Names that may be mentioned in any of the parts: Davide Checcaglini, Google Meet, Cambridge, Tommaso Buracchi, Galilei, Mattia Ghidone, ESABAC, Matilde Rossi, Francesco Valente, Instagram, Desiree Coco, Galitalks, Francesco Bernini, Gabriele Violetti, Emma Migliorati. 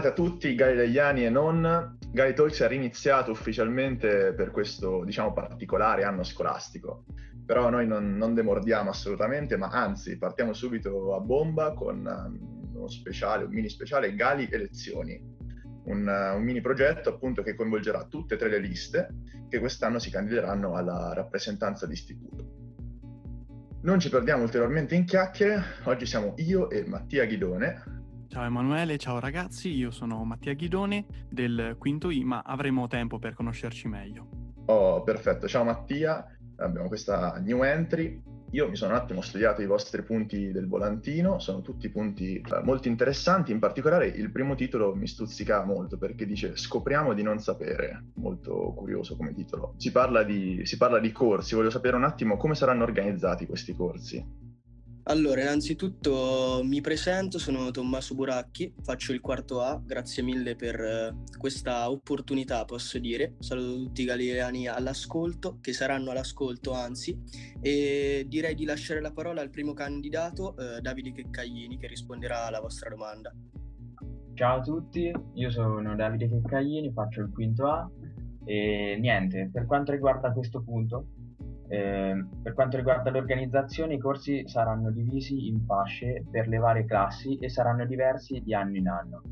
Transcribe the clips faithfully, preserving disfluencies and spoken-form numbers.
giornata a tutti, galileiani e non. Galitalks è riniziato ufficialmente per questo, diciamo, particolare anno scolastico. Però noi non, non demordiamo assolutamente, ma anzi partiamo subito a bomba con uno speciale, un mini speciale Gali e lezioni, un, un mini progetto appunto che coinvolgerà tutte e tre le liste che quest'anno si candideranno alla rappresentanza di istituto. Non ci perdiamo ulteriormente in chiacchiere, oggi siamo io e Mattia Ghidone. Ciao Emanuele, ciao ragazzi, io sono Mattia Ghidone del quinto I, ma avremo tempo per conoscerci meglio. Oh, perfetto, ciao Mattia, abbiamo questa new entry. Io mi sono un attimo studiato i vostri punti del volantino, sono tutti punti molto interessanti, in particolare il primo titolo mi stuzzica molto perché dice "Scopriamo di non sapere", molto curioso come titolo. Si parla di, si parla di corsi, voglio sapere un attimo come saranno organizzati questi corsi. Allora, innanzitutto mi presento, sono Tommaso Buracchi, faccio il quarto A, grazie mille per questa opportunità, posso dire. Saluto tutti i galileiani all'ascolto, che saranno all'ascolto anzi, e direi di lasciare la parola al primo candidato, eh, Davide Checcaglini, che risponderà alla vostra domanda. Ciao a tutti, io sono Davide Checcaglini, faccio il quinto A e niente, per quanto riguarda questo punto, Eh, per quanto riguarda l'organizzazione, i corsi saranno divisi in fasce per le varie classi e saranno diversi di anno in anno.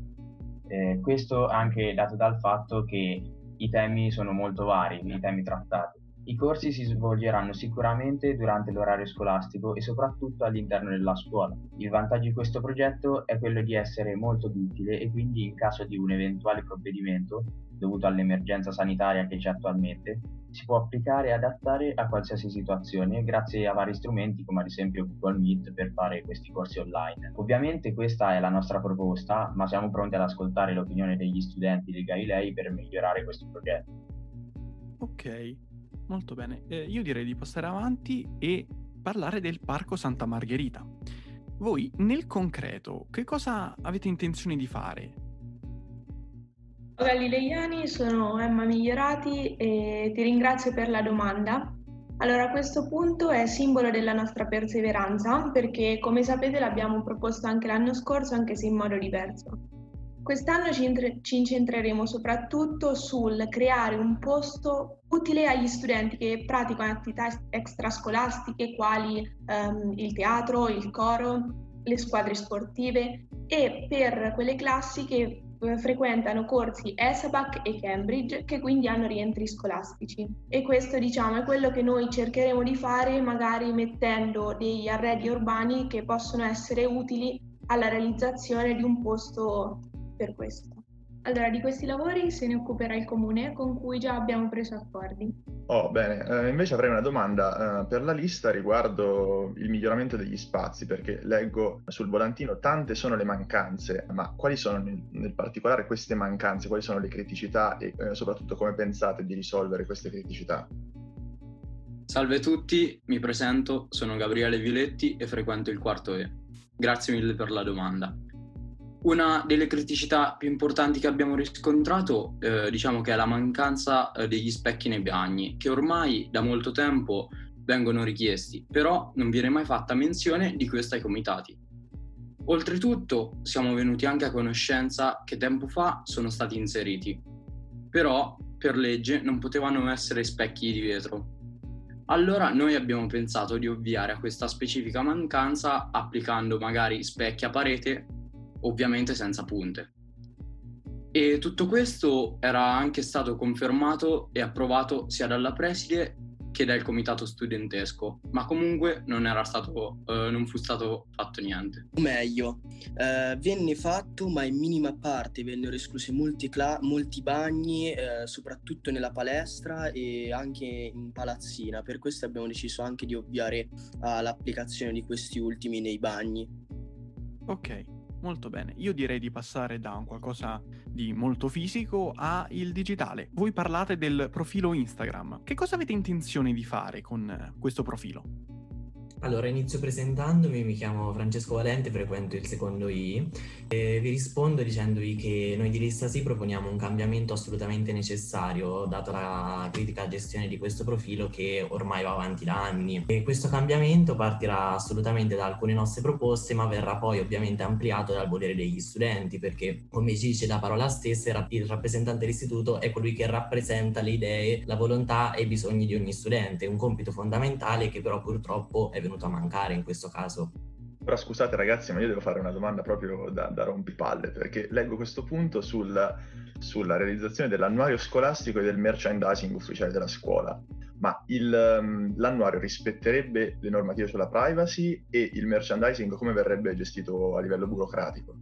Eh, questo anche dato dal fatto che i temi sono molto vari, i temi trattati. I corsi si svolgeranno sicuramente durante l'orario scolastico e soprattutto all'interno della scuola. Il vantaggio di questo progetto è quello di essere molto utile e quindi in caso di un eventuale provvedimento dovuto all'emergenza sanitaria che c'è attualmente, si può applicare e adattare a qualsiasi situazione grazie a vari strumenti come ad esempio Google Meet per fare questi corsi online. Ovviamente questa è la nostra proposta, ma siamo pronti ad ascoltare l'opinione degli studenti di Galilei per migliorare questo progetto. Ok, molto bene. Eh, io direi di passare avanti e parlare del Parco Santa Margherita. Voi, nel concreto, che cosa avete intenzione di fare? Galileiani, sono Emma Migliorati e ti ringrazio per la domanda. Allora, questo punto è simbolo della nostra perseveranza perché, come sapete, l'abbiamo proposto anche l'anno scorso, anche se in modo diverso. Quest'anno ci, intre- ci incentreremo soprattutto sul creare un posto utile agli studenti che praticano attività extrascolastiche quali ehm, il teatro, il coro, le squadre sportive e per quelle classi che frequentano corsi ESABAC e Cambridge che quindi hanno rientri scolastici e questo diciamo è quello che noi cercheremo di fare magari mettendo degli arredi urbani che possono essere utili alla realizzazione di un posto per questo. Allora di questi lavori se ne occuperà il comune con cui già abbiamo preso accordi. Oh bene, eh, invece avrei una domanda eh, per la lista riguardo il miglioramento degli spazi perché leggo sul volantino tante sono le mancanze, ma quali sono nel, nel particolare queste mancanze, quali sono le criticità e eh, soprattutto come pensate di risolvere queste criticità? Salve a tutti, mi presento, sono Gabriele Violetti e frequento il quarto E. Grazie mille per la domanda. Una delle criticità più importanti che abbiamo riscontrato, eh, diciamo che è la mancanza eh, degli specchi nei bagni, che ormai da molto tempo vengono richiesti, però non viene mai fatta menzione di questo ai comitati. Oltretutto siamo venuti anche a conoscenza che tempo fa sono stati inseriti, però per legge non potevano essere specchi di vetro. Allora noi abbiamo pensato di ovviare a questa specifica mancanza applicando magari specchi a parete, ovviamente senza punte. E tutto questo era anche stato confermato e approvato sia dalla preside che dal comitato studentesco, ma comunque non era stato eh, non fu stato fatto niente. O meglio, eh, venne fatto, ma in minima parte vennero esclusi molti, cla- molti bagni, eh, soprattutto nella palestra e anche in palazzina. Per questo abbiamo deciso anche di ovviare all'applicazione di questi ultimi nei bagni. Ok. Molto bene, io direi di passare da un qualcosa di molto fisico a il digitale. Voi parlate del profilo Instagram. Che cosa avete intenzione di fare con questo profilo? Allora, inizio presentandomi, mi chiamo Francesco Valente, frequento il secondo I e vi rispondo dicendovi che noi di Lista Sì proponiamo un cambiamento assolutamente necessario, data la critica gestione di questo profilo che ormai va avanti da anni. E questo cambiamento partirà assolutamente da alcune nostre proposte, ma verrà poi ovviamente ampliato dal volere degli studenti, perché come ci dice la parola stessa, il rappresentante dell'istituto è colui che rappresenta le idee, la volontà e i bisogni di ogni studente, un compito fondamentale che però purtroppo è venuto a mancare in questo caso. Però scusate ragazzi, ma io devo fare una domanda proprio da, da rompipalle, perché leggo questo punto sul, sulla realizzazione dell'annuario scolastico e del merchandising ufficiale della scuola, ma il, l'annuario rispetterebbe le normative sulla privacy e il merchandising come verrebbe gestito a livello burocratico?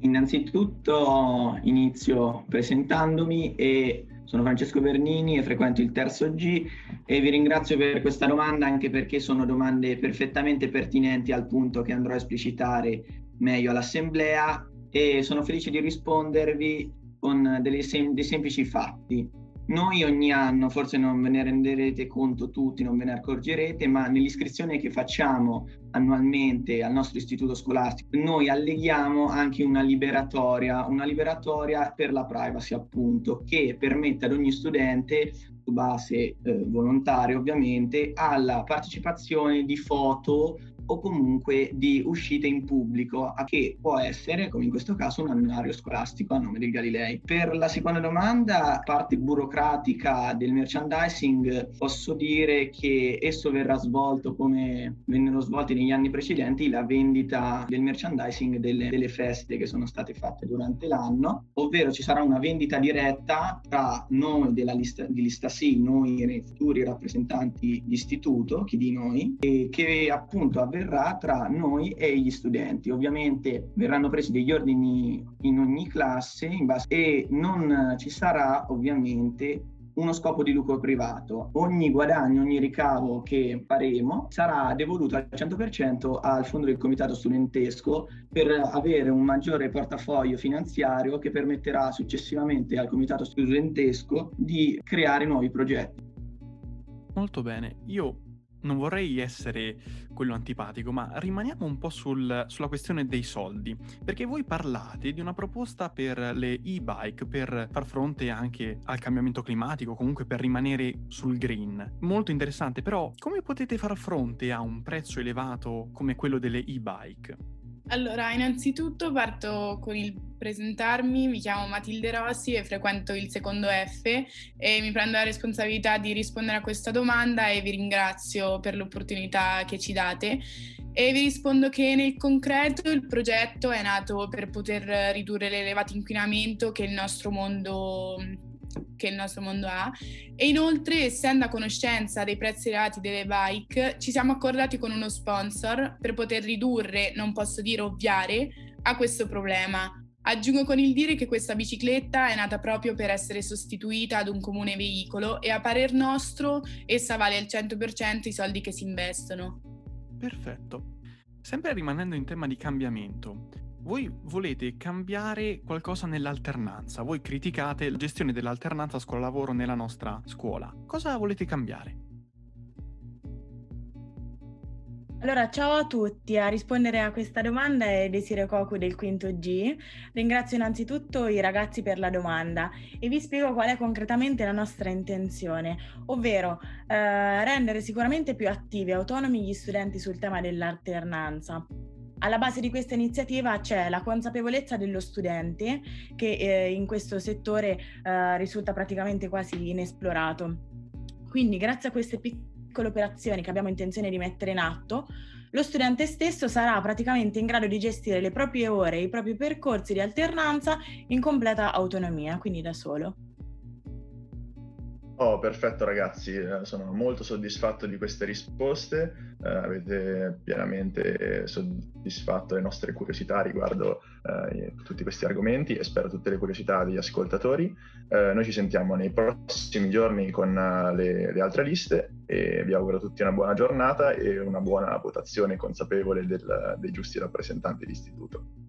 Innanzitutto inizio presentandomi e sono Francesco Bernini e frequento il terzo G e vi ringrazio per questa domanda, anche perché sono domande perfettamente pertinenti al punto che andrò a esplicitare meglio all'assemblea, e sono felice di rispondervi con delle sem- dei semplici fatti. Noi ogni anno, forse non ve ne renderete conto tutti, non ve ne accorgerete, ma nell'iscrizione che facciamo annualmente al nostro istituto scolastico, noi alleghiamo anche una liberatoria, una liberatoria per la privacy appunto, che permette ad ogni studente, su base eh, volontaria ovviamente, alla partecipazione di foto o comunque di uscite in pubblico, che può essere, come in questo caso, un annuario scolastico a nome del Galilei. Per la seconda domanda, parte burocratica del merchandising, posso dire che esso verrà svolto come vennero svolti negli anni precedenti, la vendita del merchandising delle, delle feste che sono state fatte durante l'anno, ovvero ci sarà una vendita diretta tra noi della lista, di Lista Sì, noi futuri rappresentanti di istituto, chi di noi, e che appunto verrà tra noi e gli studenti. Ovviamente verranno presi degli ordini in ogni classe in base, e non ci sarà ovviamente uno scopo di lucro privato. Ogni guadagno, ogni ricavo che faremo sarà devoluto al cento per cento al fondo del comitato studentesco, per avere un maggiore portafoglio finanziario che permetterà successivamente al comitato studentesco di creare nuovi progetti. Molto bene, io non vorrei essere quello antipatico, ma rimaniamo un po' sul, sulla questione dei soldi, perché voi parlate di una proposta per le e-bike, per far fronte anche al cambiamento climatico, comunque per rimanere sul green. Molto interessante, però come potete far fronte a un prezzo elevato come quello delle e-bike? Allora, innanzitutto parto con il presentarmi, mi chiamo Matilde Rossi e frequento il secondo F e mi prendo la responsabilità di rispondere a questa domanda e vi ringrazio per l'opportunità che ci date. E vi rispondo che nel concreto il progetto è nato per poter ridurre l'elevato inquinamento che il nostro mondo che il nostro mondo ha, e inoltre, essendo a conoscenza dei prezzi elevati delle bike, ci siamo accordati con uno sponsor per poter ridurre, non posso dire ovviare, a questo problema. Aggiungo con il dire che questa bicicletta è nata proprio per essere sostituita ad un comune veicolo e a parer nostro essa vale al cento per cento i soldi che si investono. Perfetto. Sempre rimanendo in tema di cambiamento, voi volete cambiare qualcosa nell'alternanza, voi criticate la gestione dell'alternanza scuola-lavoro nella nostra scuola. Cosa volete cambiare? Allora, ciao a tutti. A rispondere a questa domanda è Desiree Coco del quinto G. Ringrazio innanzitutto i ragazzi per la domanda e vi spiego qual è concretamente la nostra intenzione, ovvero eh, rendere sicuramente più attivi e autonomi gli studenti sul tema dell'alternanza. Alla base di questa iniziativa c'è la consapevolezza dello studente, che eh, in questo settore eh, risulta praticamente quasi inesplorato. Quindi, grazie a queste piccole piccole operazioni che abbiamo intenzione di mettere in atto, lo studente stesso sarà praticamente in grado di gestire le proprie ore e i propri percorsi di alternanza in completa autonomia, quindi da solo. Oh, perfetto ragazzi, sono molto soddisfatto di queste risposte, eh, avete pienamente soddisfatto le nostre curiosità riguardo eh, tutti questi argomenti e spero tutte le curiosità degli ascoltatori. Eh, noi ci sentiamo nei prossimi giorni con le, le altre liste e vi auguro a tutti una buona giornata e una buona votazione consapevole del, dei giusti rappresentanti dell'istituto.